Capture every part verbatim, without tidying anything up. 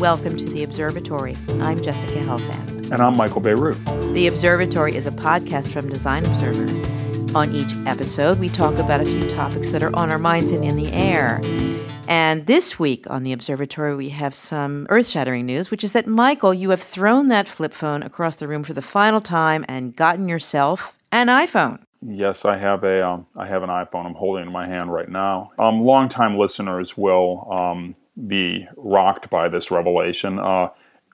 Welcome to The Observatory. I'm Jessica Helfand. And I'm Michael Beirut. The Observatory is a podcast from Design Observer. On each episode, we talk about a few topics that are on our minds and in the air. And this week on The Observatory, we have some earth-shattering news, which is that, Michael, you have thrown that flip phone across the room for the final time and gotten yourself an iPhone. Yes, I have a, um, I have an iPhone. I'm holding it in my hand right now. Um, long-time listeners will um, be rocked by this revelation. Uh,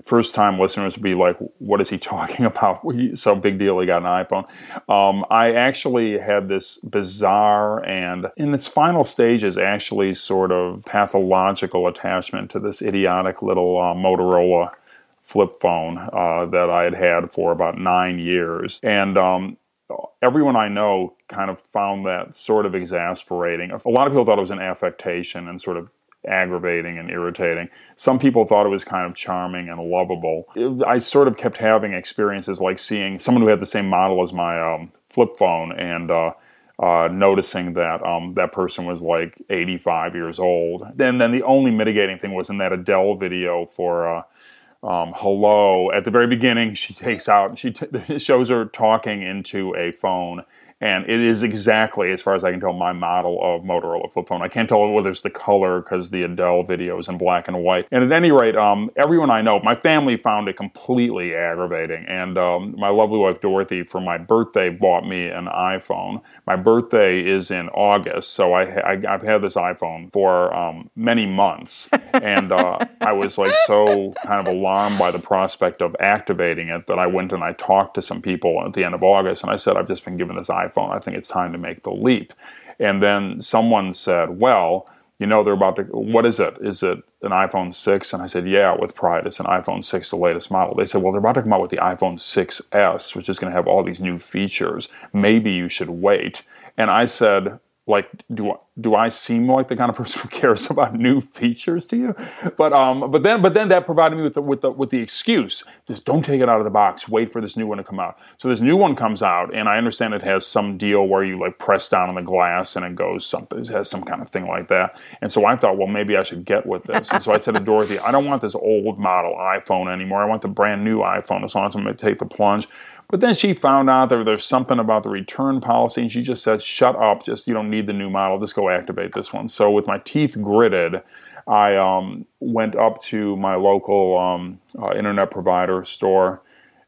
first-time listeners will be like, what is he talking about? So big deal, he got an iPhone. Um, I actually had this bizarre and, in its final stages, actually sort of pathological attachment to this idiotic little uh, Motorola flip phone uh, that I had had for about nine years. And um, everyone I know kind of found that sort of exasperating. A lot of people thought it was an affectation and sort of aggravating and irritating. Some people thought it was kind of charming and lovable. It, I sort of kept having experiences like seeing someone who had the same model as my um, flip phone and uh, uh, noticing that um, that person was like eighty-five years old. And then the only mitigating thing was in that Adele video for Uh, Um, hello. At the very beginning, she takes out, she t- shows her talking into a phone, and it is exactly, as far as I can tell, my model of Motorola flip phone. I can't tell whether it's the color because the Adele video is in black and white. And at any rate, um, everyone I know, my family found it completely aggravating. And um, my lovely wife, Dorothy, for my birthday, bought me an iPhone. My birthday is in August, so I, I, I've had this iPhone for um, many months. And uh, I was like so kind of alarmed by the prospect of activating it that I went and I talked to some people at the end of August, and I said, I've just been given this iPhone. I think it's time to make the leap. And then someone said, well, you know, they're about to, what is it? Is it an iPhone six? And I said, yeah, with pride, it's an iPhone six, the latest model. They said, well, they're about to come out with the iPhone six S, which is going to have all these new features. Maybe you should wait. And I said, like, do I, do I seem like the kind of person who cares about new features to you? But um, but then but then that provided me with the, with the with the excuse, just don't take it out of the box. Wait for this new one to come out. So this new one comes out, and I understand it has some deal where you like press down on the glass and it goes something. It has some kind of thing like that. And so I thought, well, maybe I should get with this. And so I said to Dorothy, I don't want this old model iPhone anymore. I want the brand new iPhone as long as I'm going to take the plunge. But then she found out that there's something about the return policy, and she just said, shut up, just you don't need the new model, just go activate this one. So with my teeth gritted, I um, went up to my local um, uh, internet provider store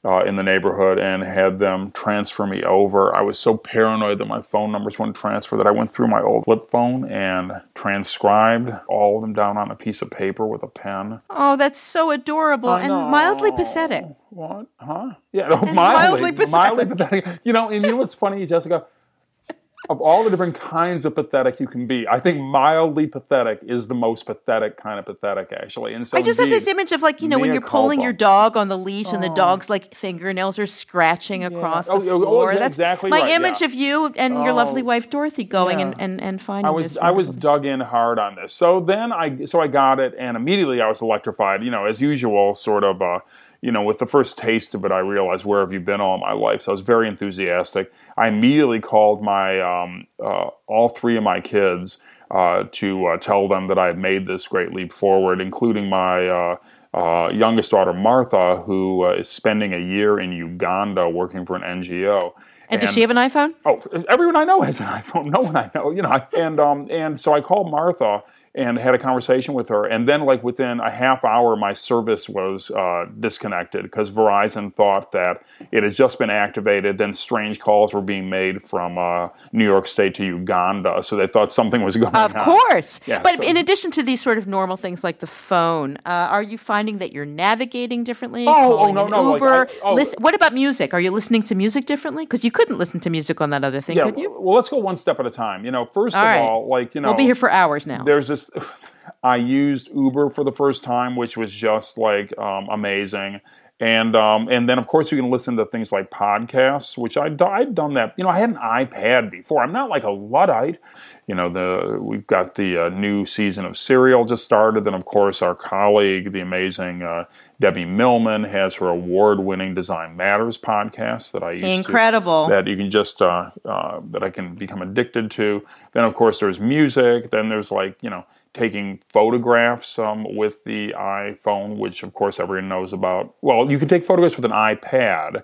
uh, in the neighborhood and had them transfer me over. I was so paranoid that my phone numbers wouldn't transfer that I went through my old flip phone and transcribed all of them down on a piece of paper with a pen. Oh, that's so adorable and mildly pathetic. What? Huh? Yeah, no, mildly, mildly pathetic. Mildly pathetic. You know, and you know what's funny, Jessica? Of all the different kinds of pathetic you can be, I think mildly pathetic is the most pathetic kind of pathetic, actually. And so I just indeed, have this image of, like, you know, when you're pulling your dog on the leash oh. and the dog's, like, fingernails are scratching yeah. across oh, the oh, floor. Oh, yeah, that's exactly my right. image yeah. of you and your oh, lovely wife, Dorothy, going yeah. and, and, and finding I was, this. I was dug in hard on this. So then I, so I got it, and immediately I was electrified, you know, as usual, sort of, uh, you know, with the first taste of it, I realized, where have you been all my life? So I was very enthusiastic. I immediately called my um, uh, all three of my kids uh, to uh, tell them that I had made this great leap forward, including my uh, uh, youngest daughter, Martha, who uh, is spending a year in Uganda working for an N G O. And, and does she have an iPhone? Oh, everyone I know has an iPhone. No one I know, you know. And um, and so I called Martha and had a conversation with her. And then, like, within a half hour, my service was uh, disconnected because Verizon thought that it had just been activated. Then strange calls were being made from uh, New York State to Uganda. So they thought something was going on. Of course. Yeah, but so. In addition to these sort of normal things like the phone, uh, are you finding that you're navigating differently? Oh, oh no, no. Uber? Like, I, oh. Listen, what about music? Are you listening to music differently? Because you couldn't listen to music on that other thing, yeah, could you? Well, let's go one step at a time. You know, first all of right. all, like, you know. We'll be here for hours now. There's this I used Uber for the first time, which was just like um, amazing. And um, and then, of course, you can listen to things like podcasts, which I'd, I'd done that. You know, I had an iPad before. I'm not like a Luddite. You know, the we've got the uh, new season of Serial just started. And, of course, our colleague, the amazing uh, Debbie Millman, has her award-winning Design Matters podcast that I used Incredible. To, that you can just, uh, uh, that I can become addicted to. Then, of course, there's music. Then there's, like, you know, taking photographs um, with the iPhone, which of course everyone knows about. Well, you can take photographs with an iPad.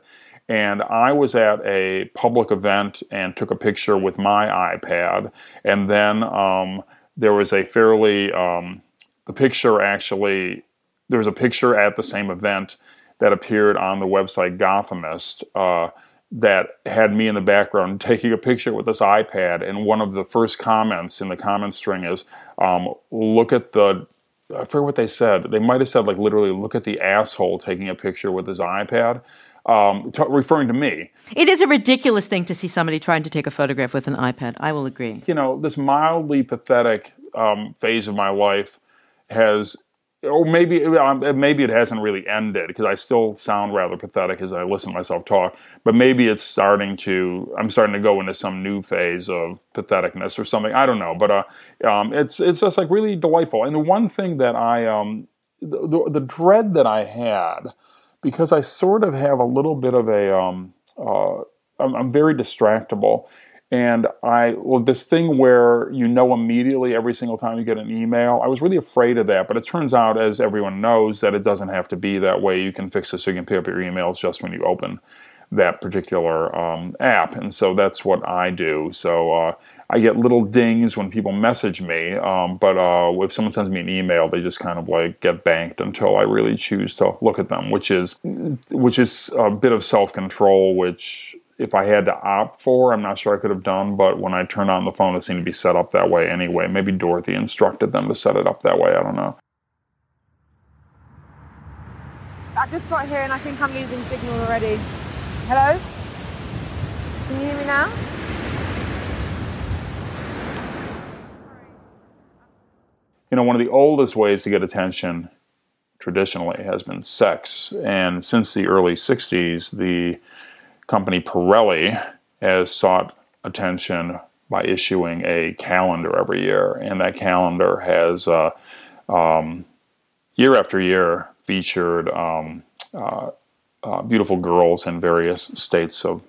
And I was at a public event and took a picture with my iPad. And then um, there was a fairly, um, the picture actually, there was a picture at the same event that appeared on the website Gothamist uh, that had me in the background taking a picture with this iPad. And one of the first comments in the comment string is, um, look at the, I forget what they said. They might have said, like, literally, look at the asshole taking a picture with his iPad. Um, t- referring to me. It is a ridiculous thing to see somebody trying to take a photograph with an iPad. I will agree. You know, this mildly pathetic um, phase of my life has, or maybe maybe it hasn't really ended, because I still sound rather pathetic as I listen to myself talk, but maybe it's starting to, I'm starting to go into some new phase of patheticness or something. I don't know, but uh, um, it's, it's just like really delightful. And the one thing that I, um, the, the, the dread that I had, because I sort of have a little bit of a, um, uh, I'm, I'm very distractible. And I, well, this thing where you know immediately every single time you get an email, I was really afraid of that. But it turns out, as everyone knows, that it doesn't have to be that way. You can fix this so you can pick up your emails just when you open that particular um, app. And so that's what I do. So uh, I get little dings when people message me. Um, but uh, if someone sends me an email, they just kind of like get banked until I really choose to look at them, which is which is a bit of self-control, which if I had to opt for, I'm not sure I could have done. But when I turned on the phone, it seemed to be set up that way anyway. Maybe Dorothy instructed them to set it up that way. I don't know. I just got here and I think I'm losing signal already. Hello? Can you hear me now? You know, one of the oldest ways to get attention traditionally has been sex. And since the early sixties, the company Pirelli has sought attention by issuing a calendar every year. And that calendar has, uh, um, year after year, featured um, uh, Uh, beautiful girls in various states of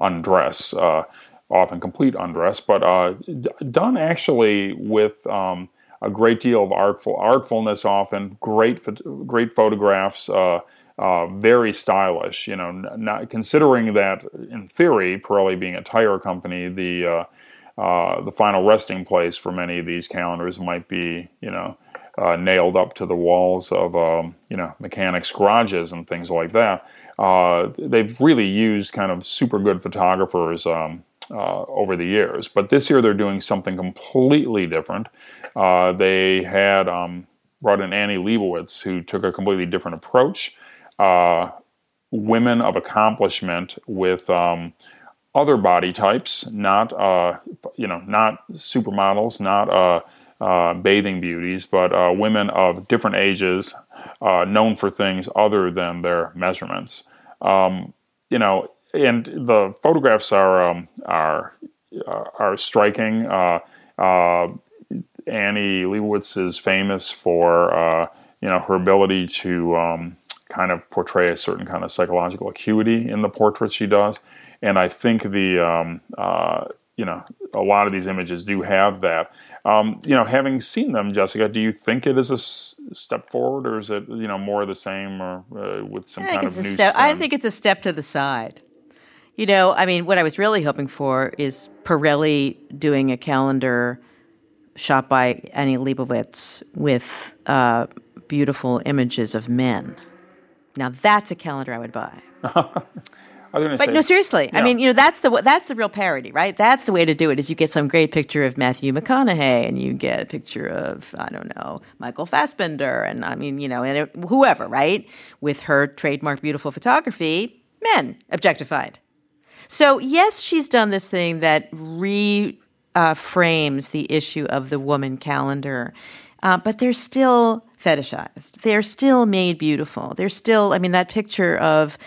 undress, uh, often complete undress, but uh, d- done actually with um, a great deal of artful artfulness. Often great, ph- great photographs, uh, uh, very stylish. You know, n- not considering that in theory, Pirelli being a tire company, the uh, uh, the final resting place for many of these calendars might be, you know, Uh, nailed up to the walls of, um, you know, mechanics' garages and things like that. Uh, they've really used kind of super good photographers um, uh, over the years. But this year they're doing something completely different. Uh, they had um, brought in Annie Leibovitz, who took a completely different approach. Uh, women of accomplishment with um, other body types, not, uh, you know, not supermodels, not... Uh, Uh, bathing beauties, but uh, women of different ages, uh, known for things other than their measurements. Um, you know, and the photographs are um, are are striking. Uh, uh, Annie Leibovitz is famous for uh, you know, her ability to um, kind of portray a certain kind of psychological acuity in the portraits she does, and I think the um, uh, you know, a lot of these images do have that. Um, you know, having seen them, Jessica, do you think it is a s- step forward, or is it, you know, more of the same, or uh, with some kind of new step? I think it's a step to the side. You know, I mean, what I was really hoping for is Pirelli doing a calendar shot by Annie Leibovitz with uh, beautiful images of men. Now that's a calendar I would buy. But say, no, seriously. Yeah. I mean, you know, that's the that's the real parody, right? That's the way to do it. Is you get some great picture of Matthew McConaughey, and you get a picture of, I don't know, Michael Fassbender, and I mean, you know, and it, whoever, right? With her trademark beautiful photography, men objectified. So yes, she's done this thing that re uh, frames the issue of the woman calendar, uh, but they're still fetishized. They're still made beautiful. They're still. I mean, that picture of.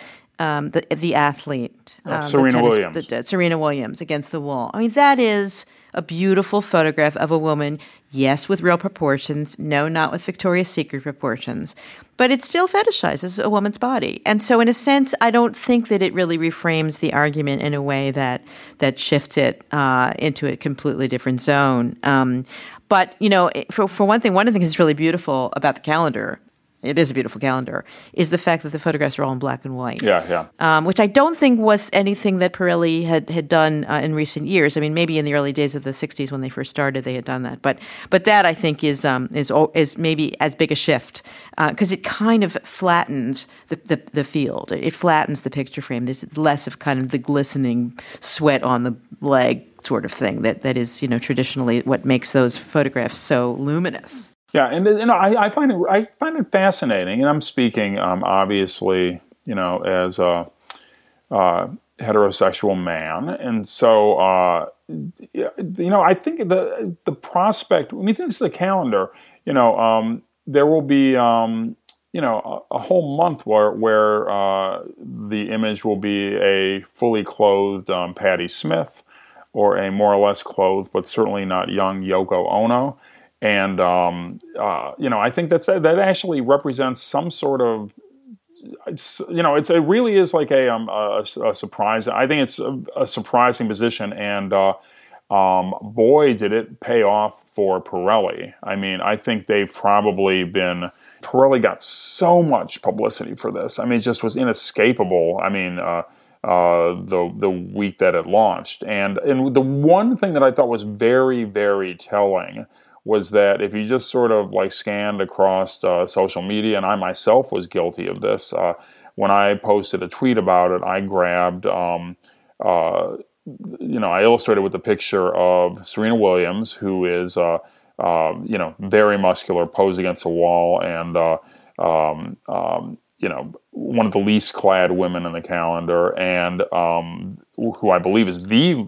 Um, the the athlete, um, Serena the tennis, Williams, the, uh, Serena Williams against the wall. I mean, that is a beautiful photograph of a woman, yes, with real proportions, no, not with Victoria's Secret proportions, but it still fetishizes a woman's body. And so in a sense, I don't think that it really reframes the argument in a way that that shifts it uh, into a completely different zone. Um, but, you know, for, for one thing, one of the things that's really beautiful about the calendar, it is a beautiful calendar, is the fact that the photographs are all in black and white. Yeah, yeah. Um, which I don't think was anything that Pirelli had, had done uh, in recent years. I mean, maybe in the early days of the sixties when they first started, they had done that. But but that, I think, is um, is is maybe as big a shift because uh, it kind of flattens the, the, the field. It flattens the picture frame. There's less of kind of the glistening sweat on the leg sort of thing that, that is, you know, traditionally what makes those photographs so luminous. Yeah, and you know, I, I find it I find it fascinating, and I'm speaking um, obviously, you know, as a uh, heterosexual man, and so uh, you know, I think the the prospect when you think this is a calendar, you know, um, there will be um, you know a, a whole month where where uh, the image will be a fully clothed um, Patti Smith, or a more or less clothed but certainly not young Yoko Ono. And, um, uh, you know, I think that's, that actually represents some sort of, you know, it's, it really is like a, um, a, a surprise. I think it's a, a surprising position. And uh, um, boy, did it pay off for Pirelli. I mean, I think they've probably been, Pirelli got so much publicity for this. I mean, it just was inescapable. I mean, uh, uh, the the week that it launched. And, and the one thing that I thought was very, very telling was that if you just sort of like scanned across uh, social media, and I myself was guilty of this, uh, when I posted a tweet about it, I grabbed, um, uh, you know, I illustrated with a picture of Serena Williams, who is, uh, uh, you know, very muscular, posed against a wall, and, uh, um, um, you know, one of the least clad women in the calendar, and um, who I believe is the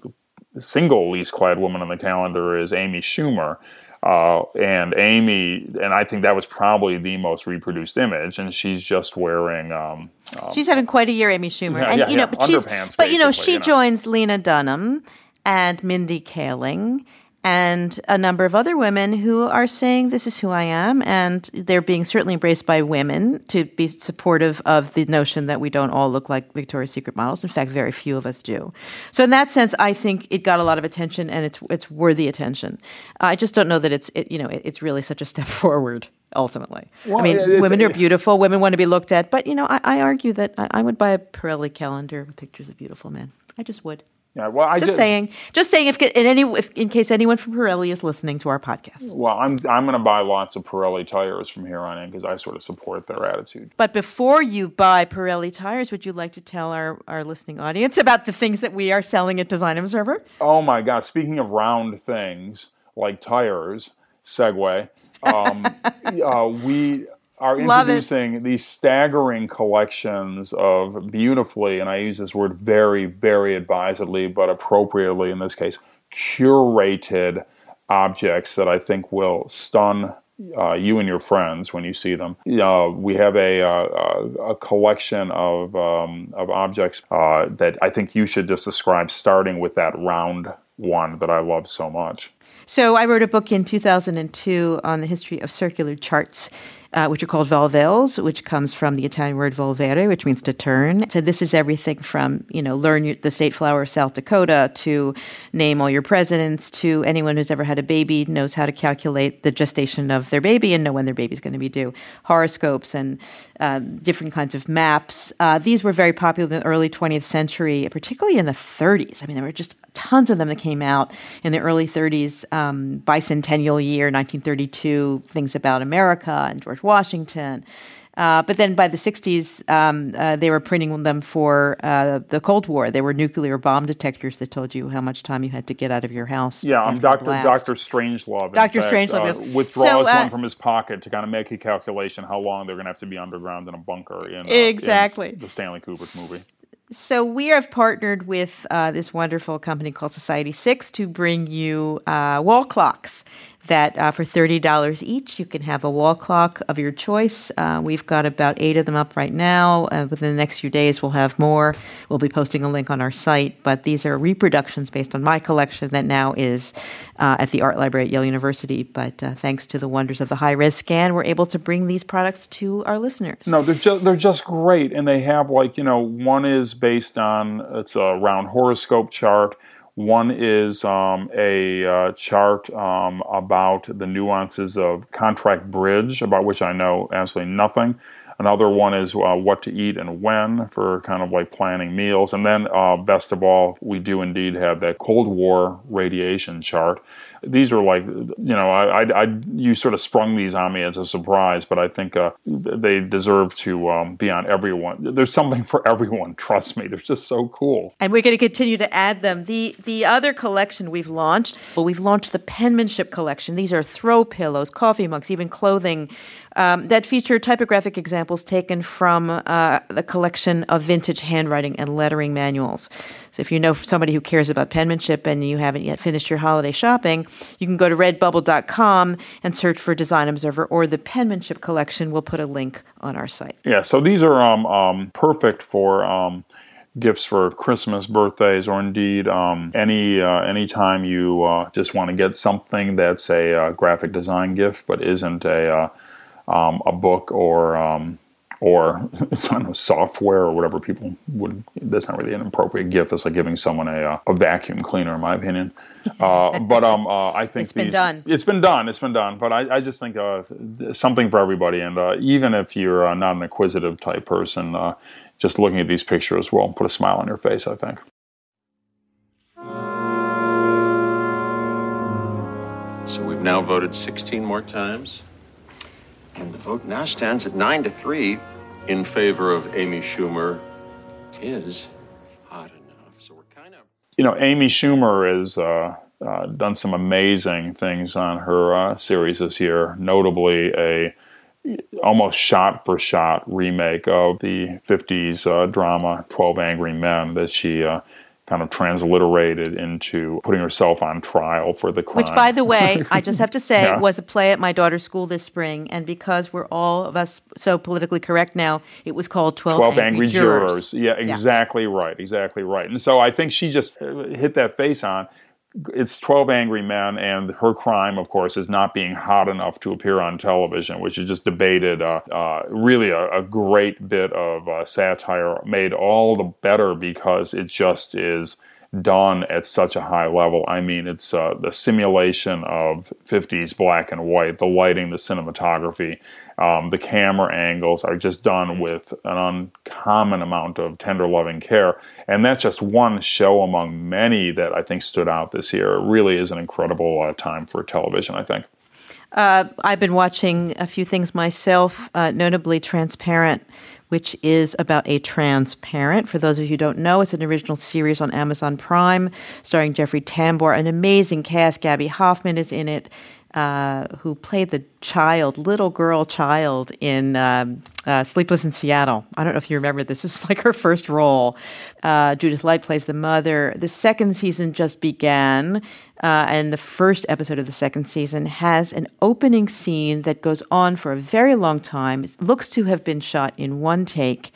single least clad woman on the calendar is Amy Schumer. Uh, and Amy, and I think that was probably the most reproduced image, and she's just wearing... Um, um, she's having quite a year, Amy Schumer. Yeah, and, yeah, you know, yeah. But, she's, but, you know, she you know. joins Lena Dunham and Mindy Kaling and a number of other women who are saying, this is who I am, and they're being certainly embraced by women to be supportive of the notion that we don't all look like Victoria's Secret models. In fact, very few of us do. So in that sense, I think it got a lot of attention, and it's it's worthy attention. I just don't know that it's it, you know it, it's really such a step forward, ultimately. Well, I mean, women are beautiful. Women want to be looked at. But, you know, I, I argue that I, I would buy a Pirelli calendar with pictures of beautiful men. I just would. Yeah, well, I just did. saying, just saying, if in any, if, in case anyone from Pirelli is listening to our podcast. Well, I'm I'm going to buy lots of Pirelli tires from here on in because I sort of support their attitude. But before you buy Pirelli tires, would you like to tell our, our listening audience about the things that we are selling at Design Observer? Oh my God! Speaking of round things like tires, segue. Um, uh, we. are introducing these staggering collections of beautifully, and I use this word very, very advisedly, but appropriately in this case, curated objects that I think will stun uh, you and your friends when you see them. Uh, we have a, uh, a collection of um, of objects uh, that I think you should just describe, starting with that round one that I love so much. So I wrote a book in two thousand two on the history of circular charts, uh, which are called volvelles, which comes from the Italian word volvere, which means to turn. So this is everything from, you know, learn your, the state flower of South Dakota, to name all your presidents, to anyone who's ever had a baby knows how to calculate the gestation of their baby and know when their baby's going to be due. Horoscopes and um, different kinds of maps. Uh, these were very popular in the early twentieth century, particularly in the thirties. I mean, there were just tons of them that came out in the early thirties, um, bicentennial year, nineteen thirty-two, things about America and George Washington. Uh, but then by the sixties, um, uh, they were printing them for uh, the Cold War. There were nuclear bomb detectors that told you how much time you had to get out of your house. Yeah, um, Doctor Doctor Strangelove. Doctor Strangelove uh, withdraws so, uh, one from his pocket to kind of make a calculation how long they're going to have to be underground in a bunker in, uh, exactly. in the Stanley Kubrick movie. So we have partnered with uh, this wonderful company called Society six to bring you uh, wall clocks that uh, for thirty dollars each, you can have a wall clock of your choice. Uh, we've got about eight of them up right now. Uh, within the next few days, we'll have more. We'll be posting a link on our site. But these are reproductions based on my collection that now is uh, at the Art Library at Yale University. But uh, thanks to the wonders of the high-res scan, we're able to bring these products to our listeners. No, they're just, they're just great. And they have, like, you know, one is based on, it's a round horoscope chart. One is um, a uh, chart um, about the nuances of contract bridge, about which I know absolutely nothing. Another one is uh, what to eat and when for kind of like planning meals. And then uh, best of all, we do indeed have that Cold War radiation chart. These are like, you know, I, I, I you sort of sprung these on me as a surprise, but I think uh, they deserve to um, be on everyone. There's something for everyone, trust me. They're just so cool. And we're going to continue to add them. The, the other collection we've launched, well, we've launched the penmanship collection. These are throw pillows, coffee mugs, even clothing um, that feature typographic examples taken from uh, the collection of vintage handwriting and lettering manuals. So if you know somebody who cares about penmanship and you haven't yet finished your holiday shopping, you can go to redbubble dot com and search for Design Observer or the penmanship collection. We'll put a link on our site. Yeah, so these are um, um, perfect for um, gifts for Christmas, birthdays, or indeed um, any uh, any time you uh, just want to get something that's a uh, graphic design gift but isn't a... Uh, Um, a book or um, or I don't know, software or whatever people would. That's not really an appropriate gift. It's like giving someone a a vacuum cleaner, in my opinion. Uh, but um, uh, I think it's been these, done. It's been done. It's been done. But I, I just think uh, something for everybody. And uh, even if you're uh, not an acquisitive type person, uh, just looking at these pictures will put a smile on your face, I think. So we've now voted sixteen more times. And the vote now stands at nine to three in favor of Amy Schumer is hot enough. So we're kind of... You know, Amy Schumer has uh, uh, done some amazing things on her uh, series this year, notably a almost shot-for-shot remake of the fifties uh, drama Twelve Angry Men that she... Uh, kind of transliterated into putting herself on trial for the crime. Which, by the way, I just have to say, yeah. was a play at my daughter's school this spring. And because we're all of us so politically correct now, it was called Twelve, Twelve Angry, Angry Jurors. Jurors. Yeah, exactly yeah. right. Exactly right. And so I think she just hit that face on. It's Twelve Angry Men, and her crime, of course, is not being hot enough to appear on television, which is just debated. Uh, uh, really a, a great bit of uh, satire, made all the better because it just is done at such a high level. I mean, it's uh, the simulation of fifties black and white, the lighting, the cinematography, um, the camera angles are just done with an uncommon amount of tender, loving care. And that's just one show among many that I think stood out this year. It really is an incredible uh, time for television, I think. Uh, I've been watching a few things myself, uh, notably Transparent, which is about a trans parent. For those of you who don't know, it's an original series on Amazon Prime starring Jeffrey Tambor, an amazing cast. Gabby Hoffman is in it, uh, who played the child, little girl child in um, uh, Sleepless in Seattle. I don't know if you remember this. This was like her first role. Uh, Judith Light plays the mother. The second season just began, uh, and the first episode of the second season has an opening scene that goes on for a very long time. It looks to have been shot in one take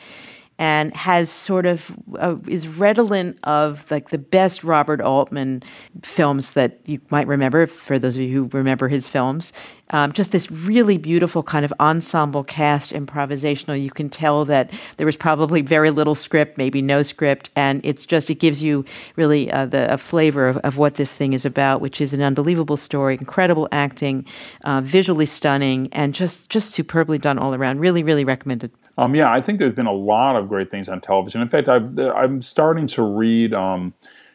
and has sort of, uh, is redolent of like the best Robert Altman films that you might remember, for those of you who remember his films. Um, just this really beautiful kind of ensemble cast, improvisational. You can tell that there was probably very little script, maybe no script, and it's just, it gives you really uh, the a flavor of, of what this thing is about, which is an unbelievable story, incredible acting, uh, visually stunning, and just, just superbly done all around. Really, really recommended. Um, yeah, I think there's been a lot of great things on television. In fact, I've, I'm starting to read um,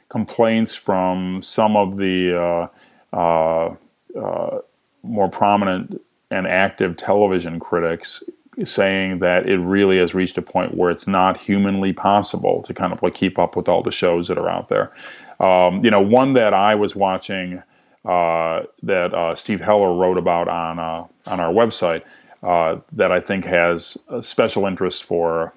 complaints from some of the uh, uh, uh, more prominent and active television critics saying that it really has reached a point where it's not humanly possible to kind of like keep up with all the shows that are out there. Um, you know, one that I was watching uh, that uh, Steve Heller wrote about on uh, on our website uh, that I think has a special interest for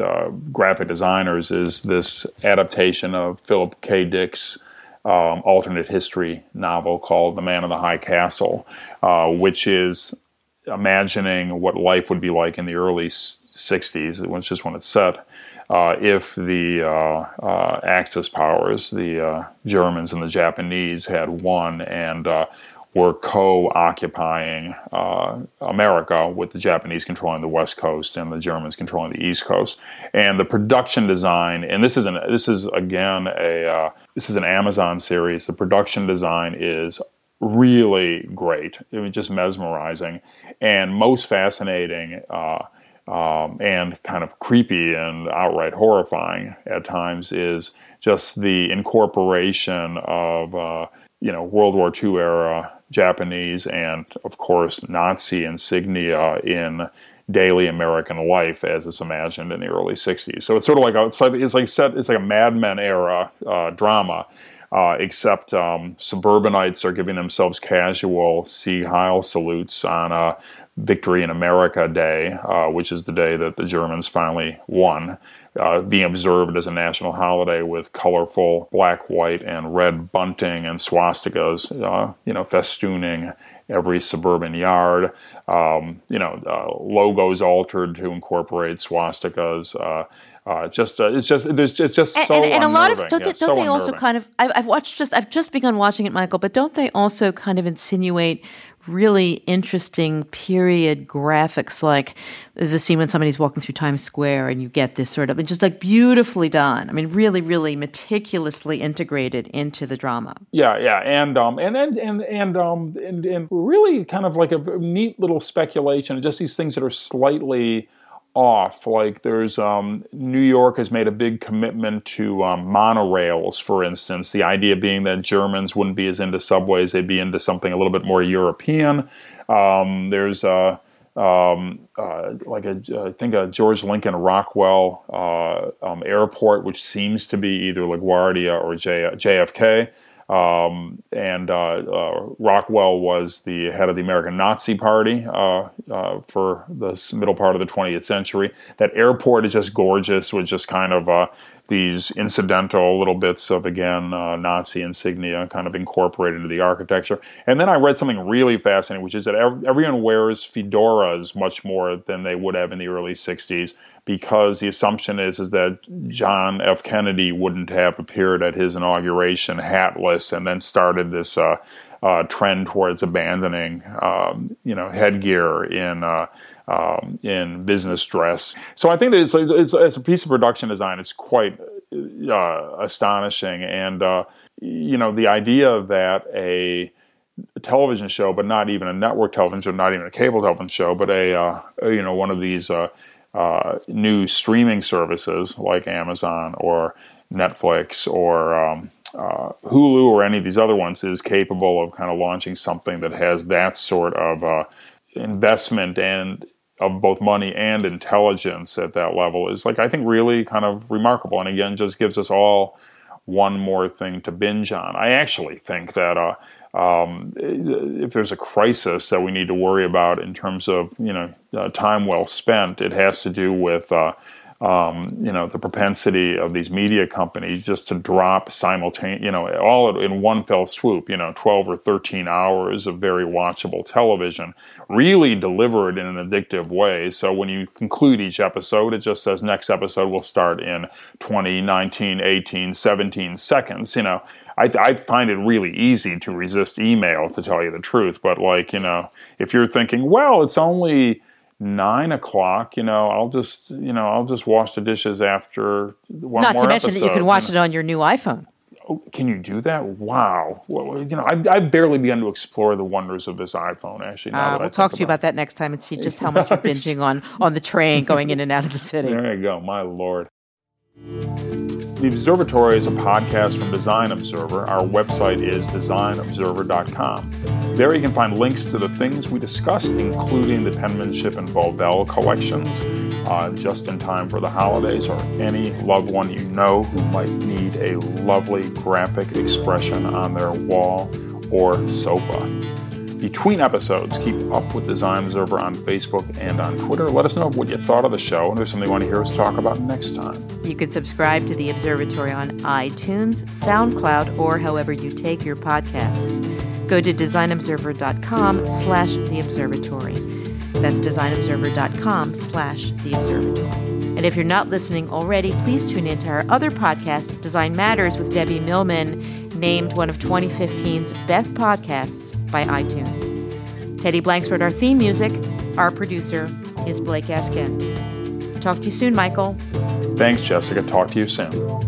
uh, graphic designers is this adaptation of Philip K. Dick's um, alternate history novel called The Man in the High Castle, uh, which is imagining what life would be like in the early sixties, which is when it's set, uh, if the uh, uh, Axis powers, the uh, Germans and the Japanese, had won and uh, were co-occupying uh, America, with the Japanese controlling the West Coast and the Germans controlling the East Coast. And the production design, and this is an this is again a uh, this is an Amazon series. The production design is really great. I mean, just mesmerizing, and most fascinating, uh, um, and kind of creepy and outright horrifying at times, is just the incorporation of uh, you know World War Two era Japanese and, of course, Nazi insignia in daily American life as it's imagined in the early sixties. So it's sort of like a, it's like it's like set it's like a Mad Men era uh, drama, uh, except um, suburbanites are giving themselves casual Sieg Heil salutes on a Victory in America Day, uh, which is the day that the Germans finally won, uh, being observed as a national holiday with colorful black, white, and red bunting and swastikas, uh, you know, festooning every suburban yard. Um, you know, uh, logos altered to incorporate swastikas. Uh, Uh, just uh, it's just there's just, it's just and, so and, and a lot of don't yeah, they, don't so they also kind of I've, I've watched just I've just begun watching it, Michael, but don't they also kind of insinuate really interesting period graphics? Like there's a scene when somebody's walking through Times Square and you get this sort of, and just like beautifully done. I mean, really, really meticulously integrated into the drama. Yeah, yeah, and um, and and and and um, and, and really kind of like a neat little speculation, just these things that are slightly off. Like there's um, New York has made a big commitment to um, monorails, for instance, the idea being that Germans wouldn't be as into subways, they'd be into something a little bit more European. Um, there's a uh, um, uh, like a, I think a George Lincoln Rockwell uh, um, airport, which seems to be either LaGuardia or J- JFK. Um, and uh, uh, Rockwell was the head of the American Nazi Party uh, uh, for the middle part of the twentieth century. That airport is just gorgeous, with just kind of uh, these incidental little bits of, again, uh, Nazi insignia kind of incorporated into the architecture. And then I read something really fascinating, which is that ev- everyone wears fedoras much more than they would have in the early sixties, because the assumption is, is that John F. Kennedy wouldn't have appeared at his inauguration hatless and then started this uh, uh, trend towards abandoning um, you know, headgear in uh, um, in business dress. So I think that it's, it's, it's a piece of production design. It's quite uh, astonishing. And uh, you know, the idea that a television show, but not even a network television show, not even a cable television show, but a uh, you know one of these uh, Uh, new streaming services like Amazon or Netflix or um, uh, Hulu or any of these other ones is capable of kind of launching something that has that sort of uh, investment and of both money and intelligence at that level is, like, I think really kind of remarkable. And again, just gives us all one more thing to binge on. I actually think that uh, um, if there's a crisis that we need to worry about in terms of, you know, uh, time well spent, it has to do with uh, um, you know the propensity of these media companies just to drop simultaneously, you know, all in one fell swoop, you know, twelve or thirteen hours of very watchable television, really delivered in an addictive way. So when you conclude each episode, it just says next episode will start in twenty, nineteen, eighteen, seventeen seconds. You know, I, I find it really easy to resist email, to tell you the truth. But, like, you know, if you're thinking, well, it's only nine o'clock, you know, I'll just, you know, I'll just wash the dishes after one more episode. Not to mention that you can watch it on your new iPhone. Can you do that? Wow. Well, you know, I've, I've barely begun to explore the wonders of this iPhone, actually. Now uh, that we'll I talk to you about, about that next time and see just how much you're binging on, on the train going in and out of the city. There you go. My Lord. The Observatory is a podcast from Design Observer. Our website is design observer dot com. There you can find links to the things we discussed, including the penmanship and Volvel collections, uh, just in time for the holidays, or any loved one you know who might need a lovely graphic expression on their wall or sofa. between episodes. Keep up with Design Observer on Facebook and on Twitter. Let us know what you thought of the show and if there's something you want to hear us talk about next time. You can subscribe to the Observatory on iTunes, SoundCloud, or however you take your podcasts. Go to designobserver.com slash the observatory. That's designobserver.com slash the observatory. And if you're not listening already, please tune in to our other podcast, Design Matters with Debbie Millman, named one of twenty fifteen's best podcasts by iTunes. Teddy Blanks wrote our theme music. Our producer is Blake Eskin. Talk to you soon, Michael. Thanks, Jessica. Talk to you soon.